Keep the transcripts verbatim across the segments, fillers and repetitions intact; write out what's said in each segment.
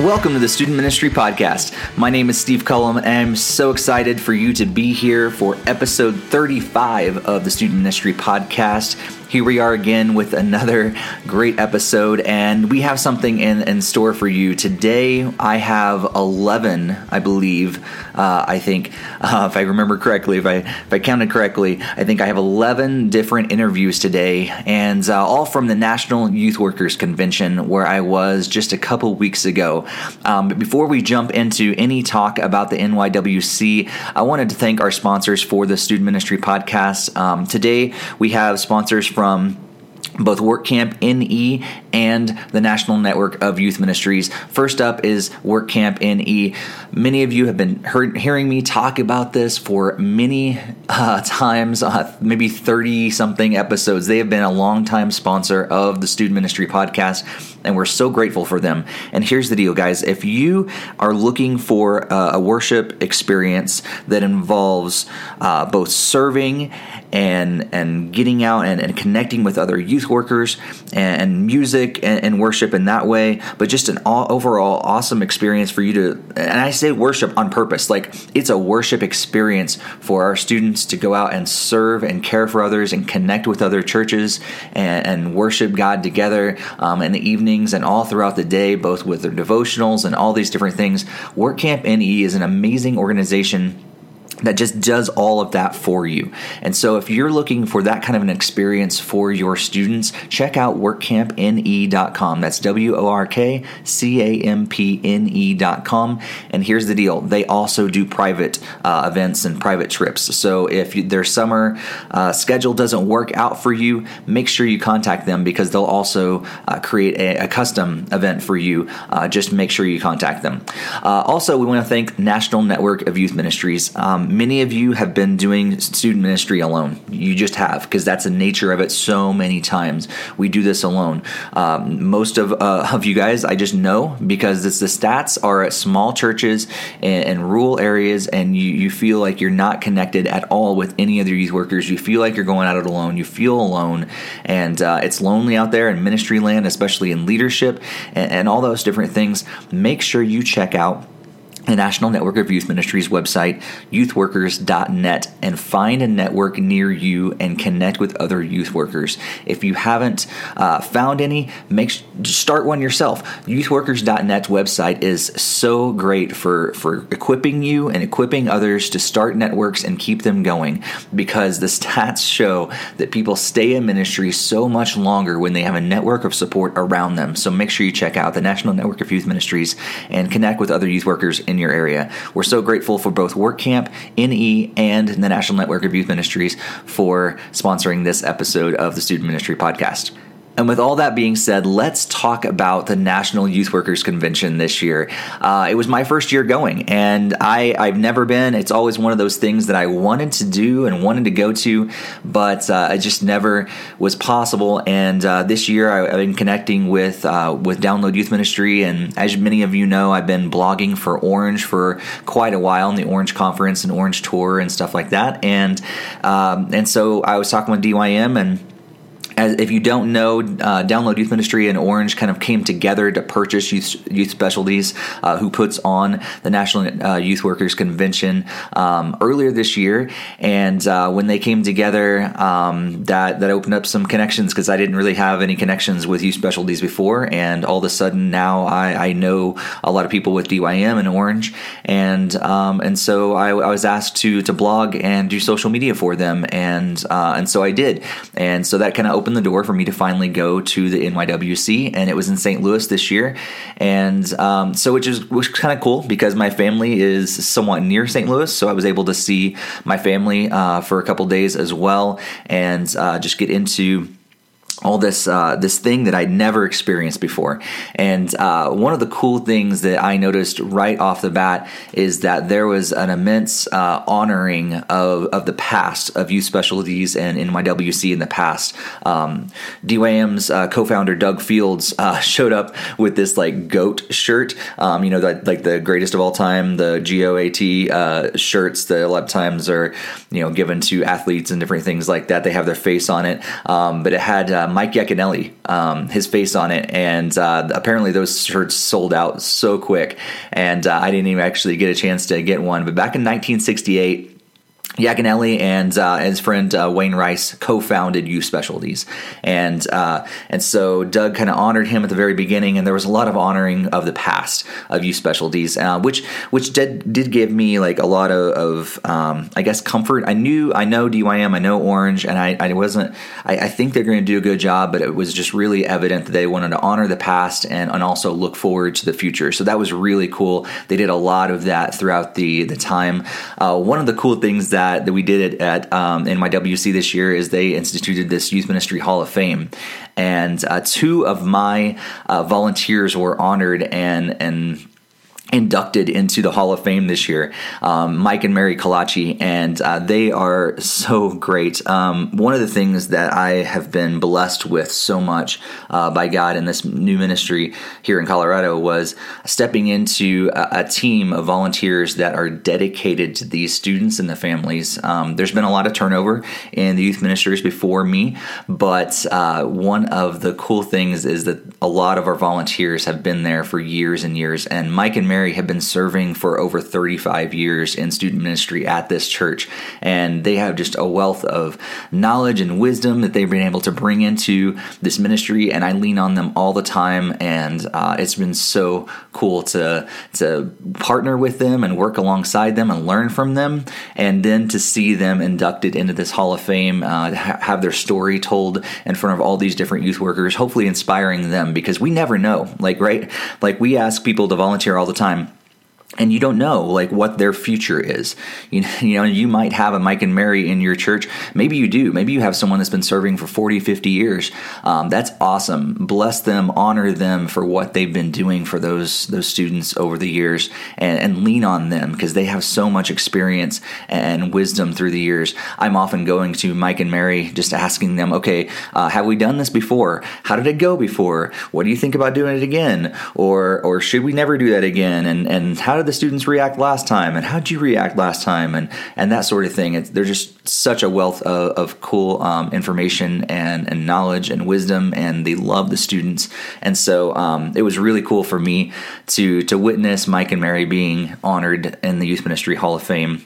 Welcome to the Student Ministry Podcast. My name is Steve Cullum, and I'm so excited for you to be here for episode thirty-five of the Student Ministry Podcast. Here we are again with another great episode, and we have something in, in store for you. Today, I have eleven, I believe, uh, I think, uh, if I remember correctly, if I if I counted correctly, I think I have eleven different interviews today, and uh, all from the National Youth Workers Convention, where I was just a couple weeks ago. Um, but before we jump into any talk about the N Y W C, I wanted to thank our sponsors for the Student Ministry Podcast. Um, today, we have sponsors from both WorkCamp N E and the National Network of Youth Ministries. First up is WorkCamp N E. Many of you have been heard, hearing me talk about this for many uh, times, uh, maybe thirty-something episodes. They have been a longtime sponsor of the Student Ministry Podcast, and we're so grateful for them. And here's the deal, guys. If you are looking for uh, a worship experience that involves uh, both serving and and getting out and, and connecting with other youth workers and, and music and, and worship in that way, but just an all, overall awesome experience for you to, and I say worship on purpose, like it's a worship experience for our students to go out and serve and care for others and connect with other churches and, and worship God together um, in the evenings and all throughout the day, both with their devotionals and all these different things. WorkCamp N E is an amazing organization that just does all of that for you. And so if you're looking for that kind of an experience for your students, check out work camp n e dot com. That's W O R K C A M P N E dot com. And here's the deal. They also do private uh, events and private trips. So if you, their summer uh, schedule doesn't work out for you, make sure you contact them because they'll also uh, create a, a custom event for you. Uh, just make sure you contact them. Uh, also, we want to thank National Network of Youth Ministries. Um, Many of you have been doing student ministry alone. You just have, because that's the nature of it so many times. We do this alone. Um, most of uh, of you guys, I just know, because it's the stats are at small churches and, and rural areas, and you, you feel like you're not connected at all with any other youth workers. You feel like you're going out it alone. You feel alone, and uh, it's lonely out there in ministry land, especially in leadership and, and all those different things. Make sure you check out the National Network of Youth Ministries website, youth workers dot net, and find a network near you and connect with other youth workers. If you haven't uh, found any, make start one yourself. youth workers dot net's website is so great for, for equipping you and equipping others to start networks and keep them going, because the stats show that people stay in ministry so much longer when they have a network of support around them. So make sure you check out the National Network of Youth Ministries and connect with other youth workers in your area. We're so grateful for both WorkCamp N E and the National Network of Youth Ministries for sponsoring this episode of the Student Ministry Podcast. And with all that being said, let's talk about the National Youth Workers Convention this year. Uh, it was my first year going, and I, I've never been. It's always one of those things that I wanted to do and wanted to go to, but uh, it just never was possible. And uh, this year, I, I've been connecting with uh, with Download Youth Ministry, and as many of you know, I've been blogging for Orange for quite a while in the Orange Conference and Orange Tour and stuff like that. And um, and so I was talking with D Y M, and As, if you don't know, uh, Download Youth Ministry and Orange kind of came together to purchase Youth, Youth Specialties, uh, who puts on the National uh, Youth Workers Convention um, earlier this year. And uh, when they came together, um, that, that opened up some connections, because I didn't really have any connections with Youth Specialties before. And all of a sudden now I, I know a lot of people with D Y M and Orange. And um, and so I, I was asked to to blog and do social media for them. And, uh, and so I did. And so that kind of opened the door for me to finally go to the N Y W C, and it was in Saint Louis this year, and um, so which is which kind of cool, because my family is somewhat near Saint Louis, so I was able to see my family uh, for a couple days as well, and uh, just get into all this uh, this thing that I'd never experienced before. And uh, one of the cool things that I noticed right off the bat is that there was an immense uh, honoring of, of the past, of Youth Specialties and N Y W C in the past. Um, D W A M's uh, co-founder, Doug Fields, uh, showed up with this like goat shirt, um, you know, the, like the greatest of all time, the G O A T uh, shirts that a lot of times are, you know, given to athletes and different things like that. They have their face on it, um, but it had... Uh, Mike Yaconelli, um, his face on it. And uh, apparently those shirts sold out so quick. And uh, I didn't even actually get a chance to get one. But back in nineteen sixty-eight, Yaconelli and uh, his friend uh, Wayne Rice co-founded Youth Specialties, and uh, and so Doug kind of honored him at the very beginning, and there was a lot of honoring of the past of Youth Specialties, uh, which which did did give me like a lot of, of um, I guess comfort. I knew I know D Y M, I know Orange, and I, I wasn't. I, I think they're going to do a good job, but it was just really evident that they wanted to honor the past and, and also look forward to the future. So that was really cool. They did a lot of that throughout the the time. Uh, one of the cool things that that we did it at um, N Y W C this year is they instituted this Youth Ministry Hall of Fame, and uh, two of my uh, volunteers were honored and and inducted into the Hall of Fame this year, um, Mike and Mary Kalachi, and uh, they are so great. Um, one of the things that I have been blessed with so much uh, by God in this new ministry here in Colorado was stepping into a, a team of volunteers that are dedicated to these students and the families. Um, there's been a lot of turnover in the youth ministries before me, but uh, one of the cool things is that a lot of our volunteers have been there for years and years, and Mike and Mary have been serving for over thirty-five years in student ministry at this church, and they have just a wealth of knowledge and wisdom that they've been able to bring into this ministry, and I lean on them all the time, and uh, it's been so cool to to partner with them and work alongside them and learn from them, and then to see them inducted into this Hall of Fame, uh, have their story told in front of all these different youth workers, hopefully inspiring them, because we never know, like, right? Like, we ask people to volunteer all the time. time. And you don't know like what their future is. You, you know, you might have a Mike and Mary in your church. Maybe you do. Maybe you have someone that's been serving for forty, fifty years. Um, that's awesome. Bless them, honor them for what they've been doing for those those students over the years, and, and lean on them because they have so much experience and wisdom through the years. I'm often going to Mike and Mary just asking them, okay, uh, have we done this before? How did it go before? What do you think about doing it again? Or or should we never do that again? And and how did the students react last time, and how'd you react last time, and and that sort of thing. It's, they're just such a wealth of, of cool um, information and, and knowledge and wisdom, and they love the students. And so um, it was really cool for me to to witness Mike and Mary being honored in the Youth Ministry Hall of Fame,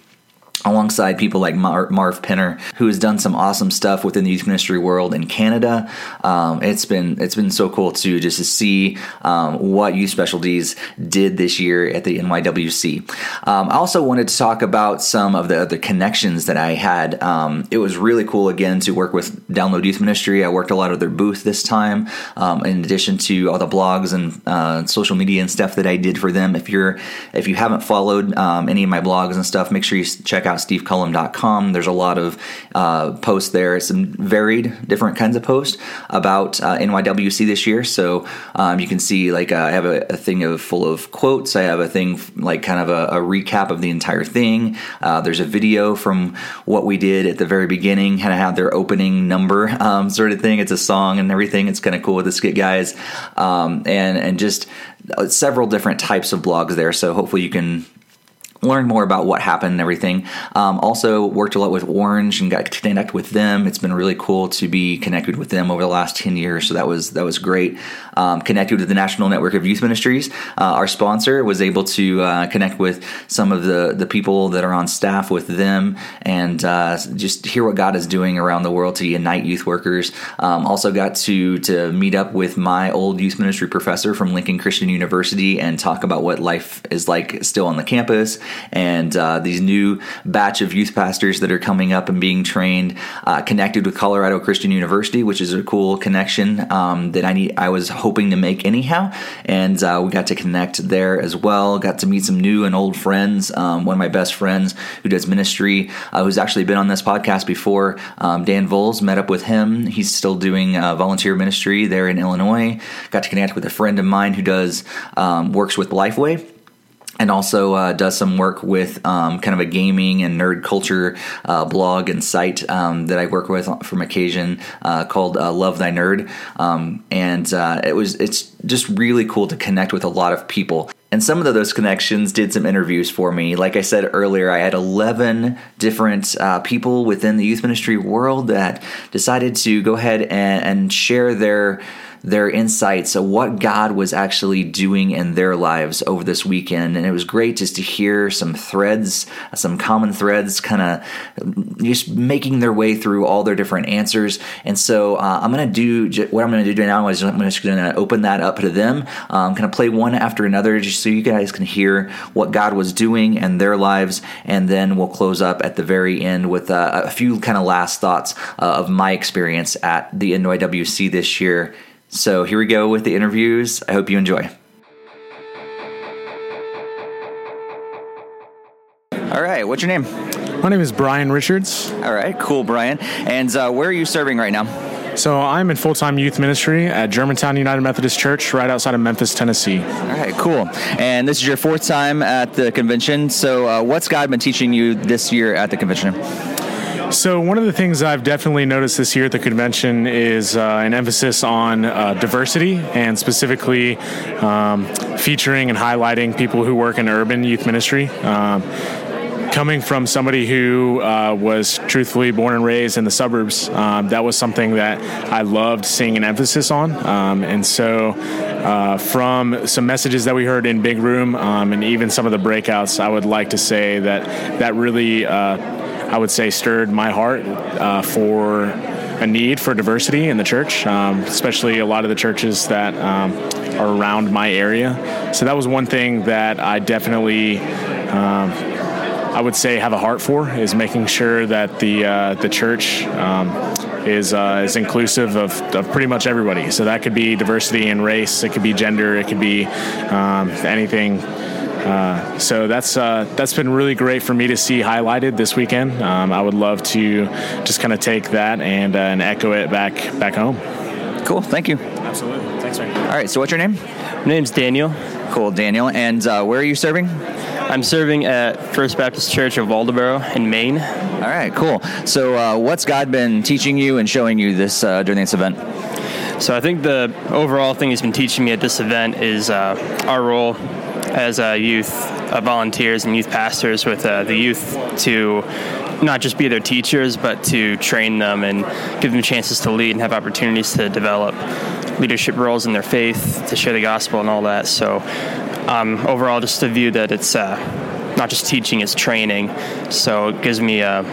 alongside people like Mar- Marv Penner, who has done some awesome stuff within the youth ministry world in Canada. Um, it's been it's been so cool too, just to see um, what Youth Specialties did this year at the N Y W C. Um, I also wanted to talk about some of the other connections that I had. Um, it was really cool again to work with Download Youth Ministry. I worked a lot of their booth this time, um, in addition to all the blogs and uh, social media and stuff that I did for them. If you're if you haven't followed um, any of my blogs and stuff, make sure you check out steve cullum dot com. There's a lot of uh, posts there. It's some varied different kinds of posts about uh, N Y W C this year. So um, you can see like uh, I have a, a thing of full of quotes. I have a thing like kind of a, a recap of the entire thing. Uh, there's a video from what we did at the very beginning, kind of have their opening number um, sort of thing. It's a song and everything. It's kind of cool with the skit guys, um, and and just several different types of blogs there. So hopefully you can learn more about what happened and everything. Um, also worked a lot with Orange and got to connect with them. It's been really cool to be connected with them over the last ten years. So that was that was great. Um, connected with the National Network of Youth Ministries. Uh, our sponsor was able to uh, connect with some of the, the people that are on staff with them, and uh, just hear what God is doing around the world to unite youth workers. Um, also got to, to meet up with my old youth ministry professor from Lincoln Christian University and talk about what life is like still on the campus. And uh, these new batch of youth pastors that are coming up and being trained, uh, connected with Colorado Christian University, which is a cool connection um, that I need. I was hoping to make anyhow, and uh, we got to connect there as well. Got to meet some new and old friends. Um, one of my best friends who does ministry, uh, who's actually been on this podcast before, um, Dan Volz, met up with him. He's still doing uh, volunteer ministry there in Illinois. Got to connect with a friend of mine who does um, works with LifeWave, and also uh, does some work with um, kind of a gaming and nerd culture uh, blog and site um, that I work with from occasion uh, called uh, Love Thy Nerd. Um, and uh, it was it's just really cool to connect with a lot of people. And some of those connections did some interviews for me. Like I said earlier, I had eleven different uh, people within the youth ministry world that decided to go ahead and, and share their their insights of what God was actually doing in their lives over this weekend. And it was great just to hear some threads, some common threads, kind of just making their way through all their different answers. And so uh, I'm going to do what I'm going to do now is I'm just going to open that up to them, um, kind of play one after another just so you guys can hear what God was doing in their lives. And then we'll close up at the very end with uh, a few kind of last thoughts uh, of my experience at the N Y W C this year. So here we go with the interviews. I hope you enjoy. All right, what's your name? My name is Brian Richards. All right, cool, Brian. And uh, where are you serving right now? So I'm in full-time youth ministry at Germantown United Methodist Church right outside of Memphis, Tennessee. All right, cool. And this is your fourth time at the convention. So uh, what's God been teaching you this year at the convention? So one of the things I've definitely noticed this year at the convention is uh, an emphasis on uh, diversity and specifically um, featuring and highlighting people who work in urban youth ministry. Um, coming from somebody who uh, was truthfully born and raised in the suburbs, um, that was something that I loved seeing an emphasis on. Um, and so uh, from some messages that we heard in Big Room um, and even some of the breakouts, I would like to say that that really uh, I would say stirred my heart uh, for a need for diversity in the church, um, especially a lot of the churches that um, are around my area. So that was one thing that I definitely, um, I would say, have a heart for, is making sure that the uh, the church um, is uh, is inclusive of, of pretty much everybody. So that could be diversity in race, it could be gender, it could be um, anything. Uh, so that's uh, that's been really great for me to see highlighted this weekend. Um, I would love to just kind of take that and, uh, and echo it back back home. Cool. Thank you. Absolutely. Thanks, man. All right. So what's your name? My name's Daniel. Cool, Daniel. And uh, where are you serving? I'm serving at First Baptist Church of Waldoboro in Maine. All right. Cool. So uh, what's God been teaching you and showing you this uh, during this event? So I think the overall thing he's been teaching me at this event is uh, our role as uh, youth uh, volunteers and youth pastors with uh, the youth to not just be their teachers, but to train them and give them chances to lead and have opportunities to develop leadership roles in their faith, to share the gospel and all that. So um, overall, just the view that it's uh, not just teaching, it's training. So it gives me a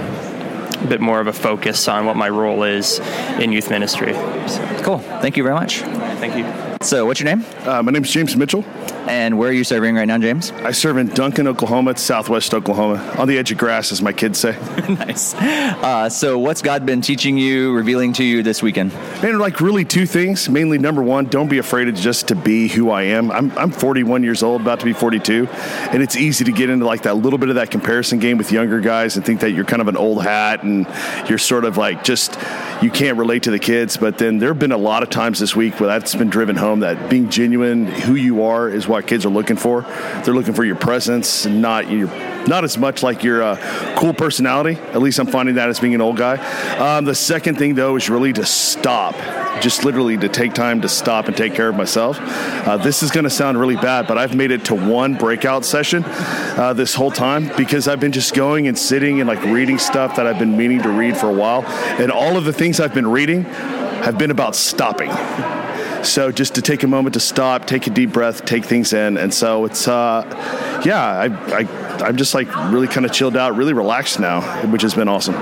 bit more of a focus on what my role is in youth ministry. So. Cool. Thank you very much. Thank you. So what's your name? Uh, my name's James Mitchell. And where are you serving right now, James? I serve in Duncan, Oklahoma. It's southwest Oklahoma. On the edge of grass, as my kids say. Nice. Uh, so what's God been teaching you, revealing to you this weekend? Man, like really two things. Mainly, number one, don't be afraid of just to be who I am. I'm I'm forty-one years old, about to be forty-two. And it's easy to get into like that little bit of that comparison game with younger guys and think that you're kind of an old hat and you're sort of like just, you can't relate to the kids. But then there have been a lot of times this week where that's been driven home. That being genuine, who you are, is what kids are looking for. They're looking for your presence, and not your, not as much like your uh, cool personality. At least I'm finding that as being an old guy. Um, the second thing, though, is really to stop, just literally to take time to stop and take care of myself. Uh, this is going to sound really bad, but I've made it to one breakout session uh, this whole time because I've been just going and sitting and like reading stuff that I've been meaning to read for a while, and all of the things I've been reading have been about stopping. So just to take a moment to stop, take a deep breath, take things in. And so it's, uh, yeah, I, I, I'm just like really kind of chilled out, really relaxed now, which has been awesome.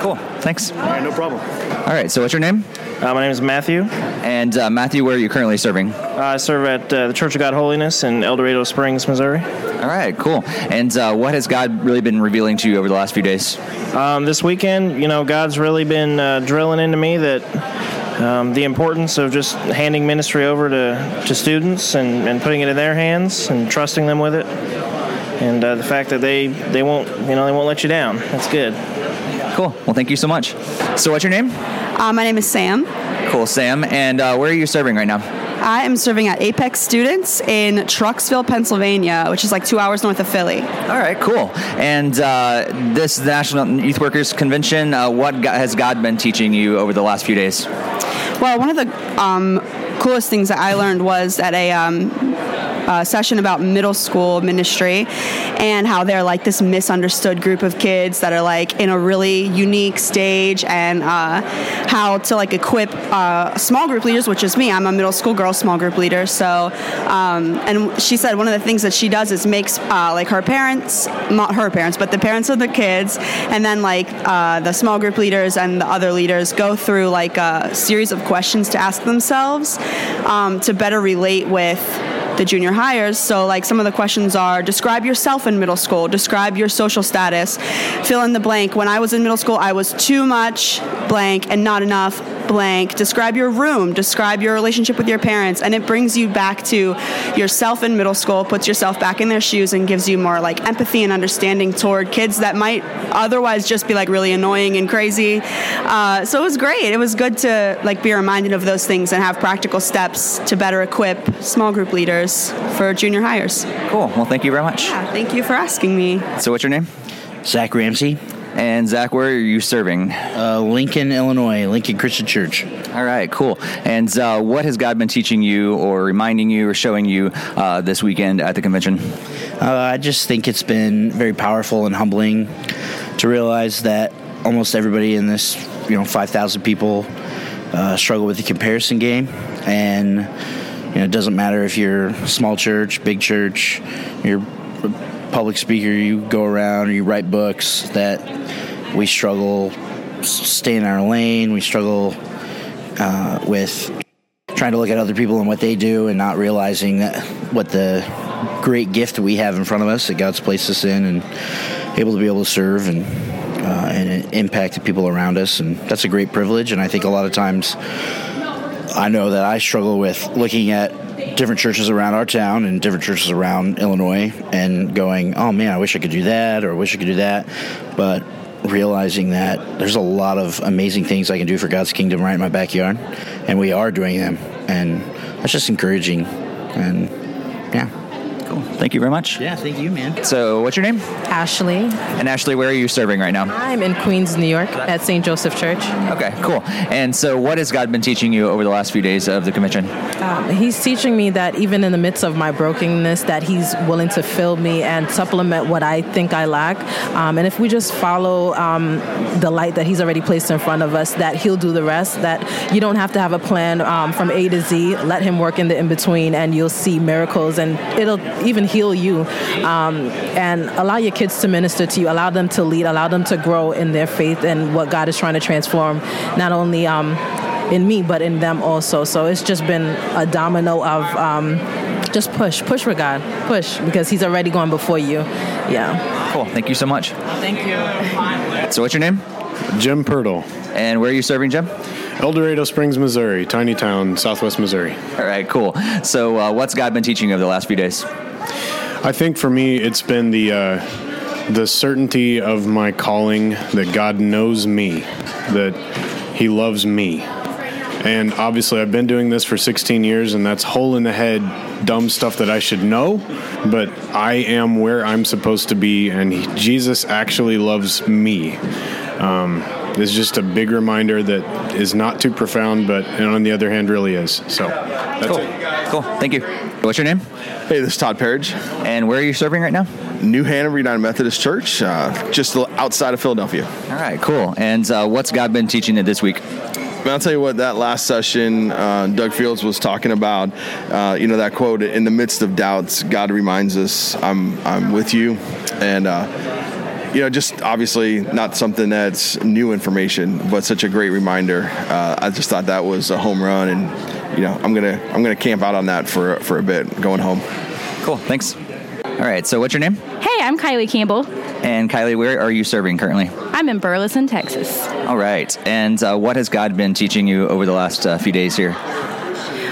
Cool. Thanks. All right, no problem. All right. So what's your name? Uh, my name is Matthew. And uh, Matthew, where are you currently serving? Uh, I serve at uh, the Church of God Holiness in El Dorado Springs, Missouri. All right, cool. And uh, what has God really been revealing to you over the last few days? Um, this weekend, you know, God's really been uh, drilling into me that... Um, the importance of just handing ministry over to, to students and, and putting it in their hands and trusting them with it, and uh, the fact that they, they won't you know they won't let you down. That's good. Cool. Well, thank you so much. So, what's your name? Uh, my name is Sam. Cool, Sam. And uh, where are you serving right now? I am serving at Apex Students in Trucksville, Pennsylvania, which is like two hours north of Philly. All right, cool. And uh, this National Youth Workers Convention, uh, what has God been teaching you over the last few days? Well, one of the um, coolest things that I learned was that a um, uh, session about middle school ministry and how they're like this misunderstood group of kids that are like in a really unique stage, and uh, how to like equip uh, small group leaders, which is me. I'm a middle school girl small group leader. So, um, and she said one of the things that she does is makes uh, like her parents, not her parents, but the parents of the kids, and then like uh, the small group leaders and the other leaders go through like a series of questions to ask themselves um, to better relate with the junior hires. So like some of the questions are, describe yourself in middle school, describe your social status, fill in the blank. When I was in middle school, I was too much blank and not enough blank. Describe your room, describe your relationship with your parents. And it brings you back to yourself in middle school, puts yourself back in their shoes, and gives you more like empathy and understanding toward kids that might otherwise just be like really annoying and crazy. Uh, so it was great. It was good to like be reminded of those things and have practical steps to better equip small group leaders for junior hires. Cool. Well, thank you very much. Yeah, thank you for asking me. So what's your name? Zach Ramsey. And Zach, where are you serving? Uh, Lincoln, Illinois, Lincoln Christian Church. All right, cool. And uh, what has God been teaching you or reminding you or showing you uh, this weekend at the convention? Uh, I just think it's been very powerful and humbling to realize that almost everybody in this, you know, five thousand people uh, struggle with the comparison game. And you know, it doesn't matter if you're small church, big church, you're a public speaker, you go around, you write books, that we struggle staying in our lane. We struggle uh, with trying to look at other people and what they do and not realizing that what the great gift we have in front of us that God's placed us in and able to be able to serve and uh, and impact the people around us. And that's a great privilege. And I think a lot of times I know that I struggle with looking at different churches around our town and different churches around Illinois and going, oh man, I wish I could do that, or I wish I could do that. But realizing that there's a lot of amazing things I can do for God's kingdom right in my backyard, and we are doing them. And that's just encouraging. And yeah. Cool. Thank you very much. Yeah, thank you, man. So what's your name? Ashley. And Ashley, where are you serving right now? I'm in Queens, New York at Saint Joseph Church. Okay, cool. And so what has God been teaching you over the last few days of the convention? Um, he's teaching me that even in the midst of my brokenness, that he's willing to fill me and supplement what I think I lack. Um, and if we just follow um, the light that he's already placed in front of us, that he'll do the rest, that you don't have to have a plan um, from A to Z. Let him work in the in-between, and you'll see miracles, and it'll even heal you, um, and allow your kids to minister to you, allow them to lead, allow them to grow in their faith and what God is trying to transform, not only um, in me, but in them also. So it's just been a domino of um, just push, push for God, push, because he's already going before you. Yeah. Cool. Thank you so much. Thank you. So what's your name? Jim Pirtle. And where are you serving, Jim? El Dorado Springs, Missouri, tiny town, southwest Missouri. All right, cool. So uh, what's God been teaching you over the last few days? I think for me, it's been the uh, the certainty of my calling, that God knows me, that he loves me. And obviously, I've been doing this for sixteen years, and that's hole in the head, dumb stuff that I should know, but I am where I'm supposed to be, and he, Jesus actually loves me. Um, it's just a big reminder that is not too profound, but and on the other hand, really is. So that's cool. It. Cool. Thank you. What's your name? Hey, this is Todd Parridge. And where are you serving right now? New Hanover United Methodist Church, uh, just outside of Philadelphia. All right, cool. And uh, what's God been teaching you this week? And I'll tell you what, that last session, uh, Doug Fields was talking about, uh, you know, that quote, in the midst of doubts, God reminds us, I'm I'm with you. And uh you know, just obviously not something that's new information, but such a great reminder. Uh, I just thought that was a home run, and you know, I'm gonna I'm gonna camp out on that for for a bit, going home. Cool, thanks. All right, so what's your name? Hey, I'm Kylie Campbell. And Kylie, where are you serving currently? I'm in Burleson, Texas. All right, and uh, what has God been teaching you over the last uh, few days here?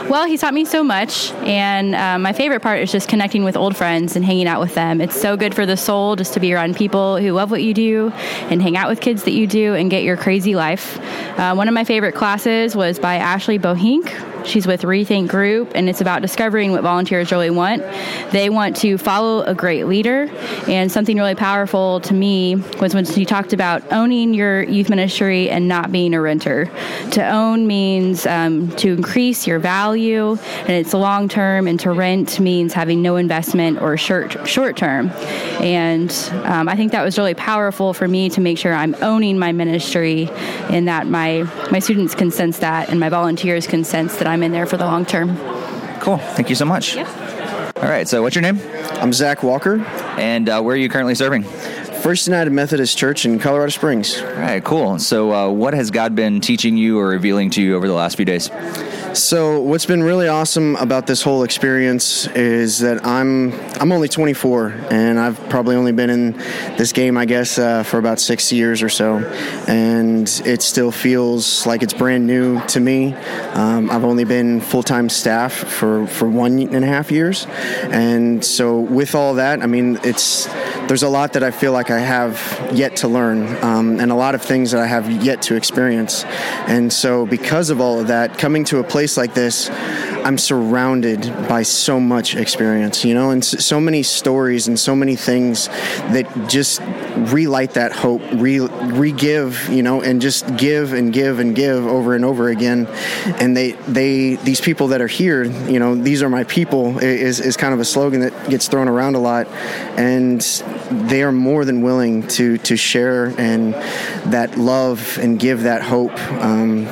Well, he taught me so much, and um, my favorite part is just connecting with old friends and hanging out with them. It's so good for the soul just to be around people who love what you do and hang out with kids that you do and get your crazy life. Uh, one of my favorite classes was by Ashley Bohink, She's with Rethink Group, and it's about discovering what volunteers really want. They want to follow a great leader, and something really powerful to me was when she talked about owning your youth ministry and not being a renter. To own means um, to increase your value, and it's long term, and to rent means having no investment or short, short term. And um, I think that was really powerful for me to make sure I'm owning my ministry and that my, my students can sense that and my volunteers can sense that I'm in there for the long term. Cool. Thank you so much. Yeah. All right. So what's your name? I'm Zach Walker. And uh, where are you currently serving? First United Methodist Church in Colorado Springs. All right, cool. So uh, what has God been teaching you or revealing to you over the last few days? So what's been really awesome about this whole experience is that I'm I'm only twenty-four, and I've probably only been in this game, I guess, uh, for about six years or so, and it still feels like it's brand new to me. Um, I've only been full-time staff for, for one and a half years, and so with all that, I mean, it's there's a lot that I feel like I have yet to learn, um, and a lot of things that I have yet to experience, and so because of all of that, coming to a place like this, I'm surrounded by so much experience, you know, and so many stories and so many things that just relight that hope, re re-give, you know, and just give and give and give over and over again. And they, they, these people that are here, you know, these are my people is, is kind of a slogan that gets thrown around a lot. And they are more than willing to, to share and that love and give that hope, um,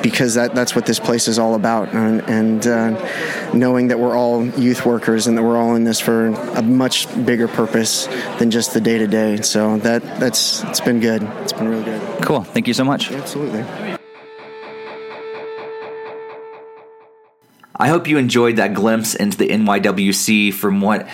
because that, that's what this place is all about. And, and uh, knowing that we're all youth workers and that we're all in this for a much bigger purpose than just the day-to-day. So that, that's, it's been good. It's been really good. Cool. Thank you so much. Absolutely. I hope you enjoyed that glimpse into the N Y W C from what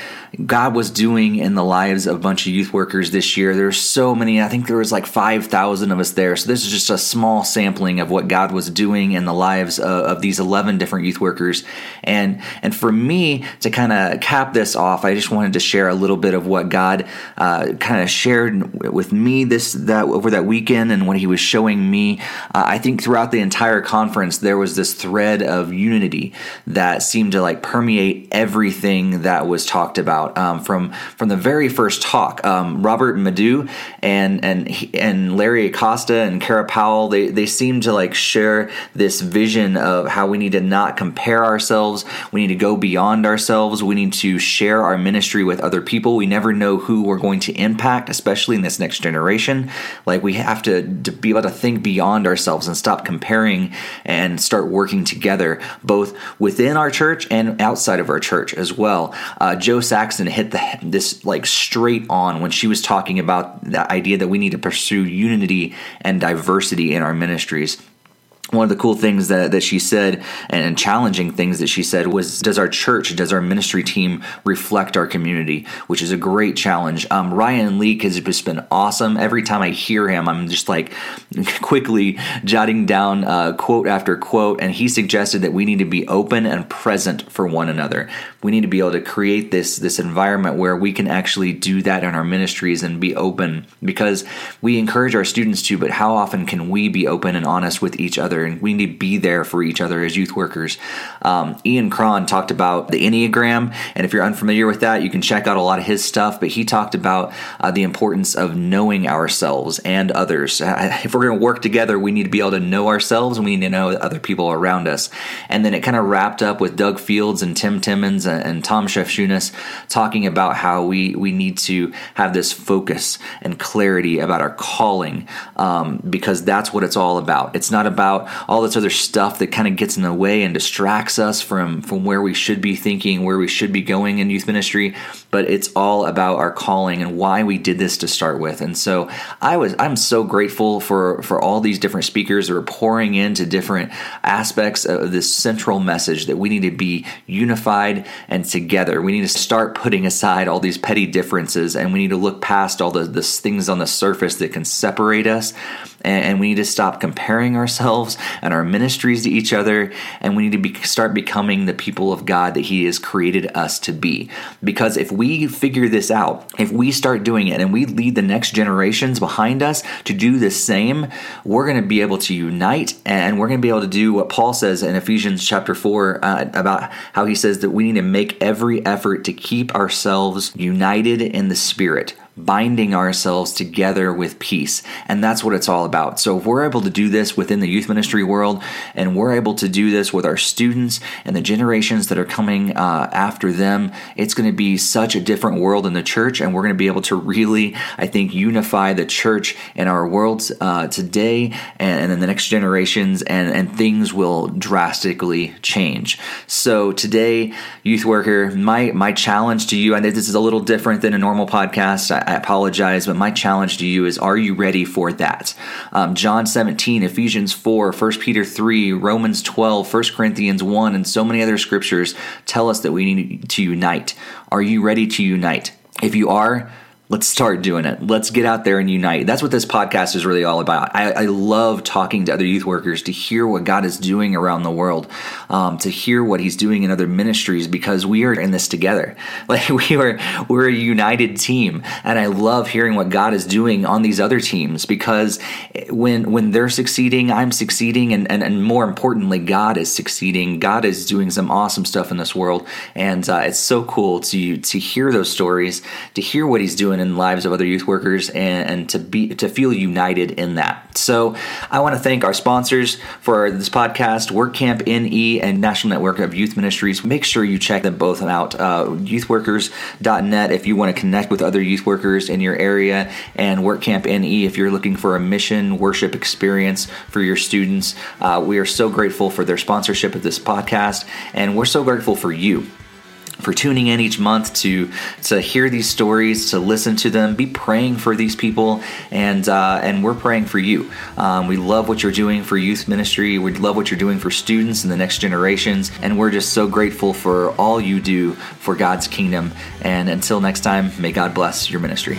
God was doing in the lives of a bunch of youth workers this year. There's so many. I think there was like five thousand of us there. So this is just a small sampling of what God was doing in the lives of, of these eleven different youth workers. And and for me to kind of cap this off, I just wanted to share a little bit of what God uh, kind of shared with me this that over that weekend and what he was showing me. Uh, I think throughout the entire conference, there was this thread of unity that seemed to like permeate everything that was talked about. Um, from from the very first talk, um, Robert Madu and and and Larry Acosta and Kara Powell, they they seem to like share this vision of how we need to not compare ourselves. We need to go beyond ourselves. We need to share our ministry with other people. We never know who we're going to impact, especially in this next generation. Like we have to, to be able to think beyond ourselves and stop comparing and start working together, both within our church and outside of our church as well. Uh, Joe Saxon and hit the, this like straight on when she was talking about the idea that we need to pursue unity and diversity in our ministries. One of the cool things that, that she said and challenging things that she said was, does our church, does our ministry team reflect our community, which is a great challenge. Um, Ryan Leake has just been awesome. Every time I hear him, I'm just like quickly jotting down uh, quote after quote, and he suggested that we need to be open and present for one another. We need to be able to create this, this environment where we can actually do that in our ministries and be open, because we encourage our students to, but how often can we be open and honest with each other? And we need to be there for each other as youth workers. Um, Ian Cron talked about the Enneagram, and if you're unfamiliar with that, you can check out a lot of his stuff, but he talked about uh, the importance of knowing ourselves and others. Uh, if we're going to work together, we need to be able to know ourselves, and we need to know other people around us. And then it kind of wrapped up with Doug Fields and Tim Timmons and, and Tom Shefshunas talking about how we, we need to have this focus and clarity about our calling, um, because that's what it's all about. It's not about all this other stuff that kind of gets in the way and distracts us from, from where we should be thinking, where we should be going in youth ministry, but it's all about our calling and why we did this to start with. And so I was, I'm so grateful for, for all these different speakers that are pouring into different aspects of this central message that we need to be unified and together. We need to start putting aside all these petty differences, and we need to look past all the, the things on the surface that can separate us And we need to stop comparing ourselves and our ministries to each other. And we need to be, start becoming the people of God that He has created us to be. Because if we figure this out, if we start doing it and we lead the next generations behind us to do the same, we're going to be able to unite, and we're going to be able to do what Paul says in Ephesians chapter four uh, about how he says that we need to make every effort to keep ourselves united in the Spirit, binding ourselves together with peace. And that's what it's all about. So if we're able to do this within the youth ministry world, and we're able to do this with our students and the generations that are coming uh, after them, it's going to be such a different world in the church. And we're going to be able to really, I think, unify the church in our world uh, today and in the next generations, and, and things will drastically change. So today, youth worker, my, my challenge to you, I know this is a little different than a normal podcast, I, I apologize, but my challenge to you is, are you ready for that? Um, John seventeen, Ephesians four, First Peter three, Romans twelve, First Corinthians one, and so many other scriptures tell us that we need to unite. Are you ready to unite? If you are, let's start doing it. Let's get out there and unite. That's what this podcast is really all about. I, I love talking to other youth workers to hear what God is doing around the world, um, to hear what He's doing in other ministries, because we are in this together. Like we are, we're a united team, and I love hearing what God is doing on these other teams, because when when they're succeeding, I'm succeeding, and and, and more importantly, God is succeeding. God is doing some awesome stuff in this world, and uh, it's so cool to to hear those stories, to hear what He's doing in lives of other youth workers, and, and to be to feel united in that. So I want to thank our sponsors for this podcast, WorkCamp N E and National Network of Youth Ministries. Make sure you check them both out, uh, youth workers dot net if you want to connect with other youth workers in your area, and WorkCamp N E if you're looking for a mission worship experience for your students. Uh, we are so grateful for their sponsorship of this podcast, and we're so grateful for you for tuning in each month to to hear these stories, to listen to them, be praying for these people, and uh, and we're praying for you. Um, we love what you're doing for youth ministry. We love what you're doing for students and the next generations, and we're just so grateful for all you do for God's kingdom. And until next time, may God bless your ministry.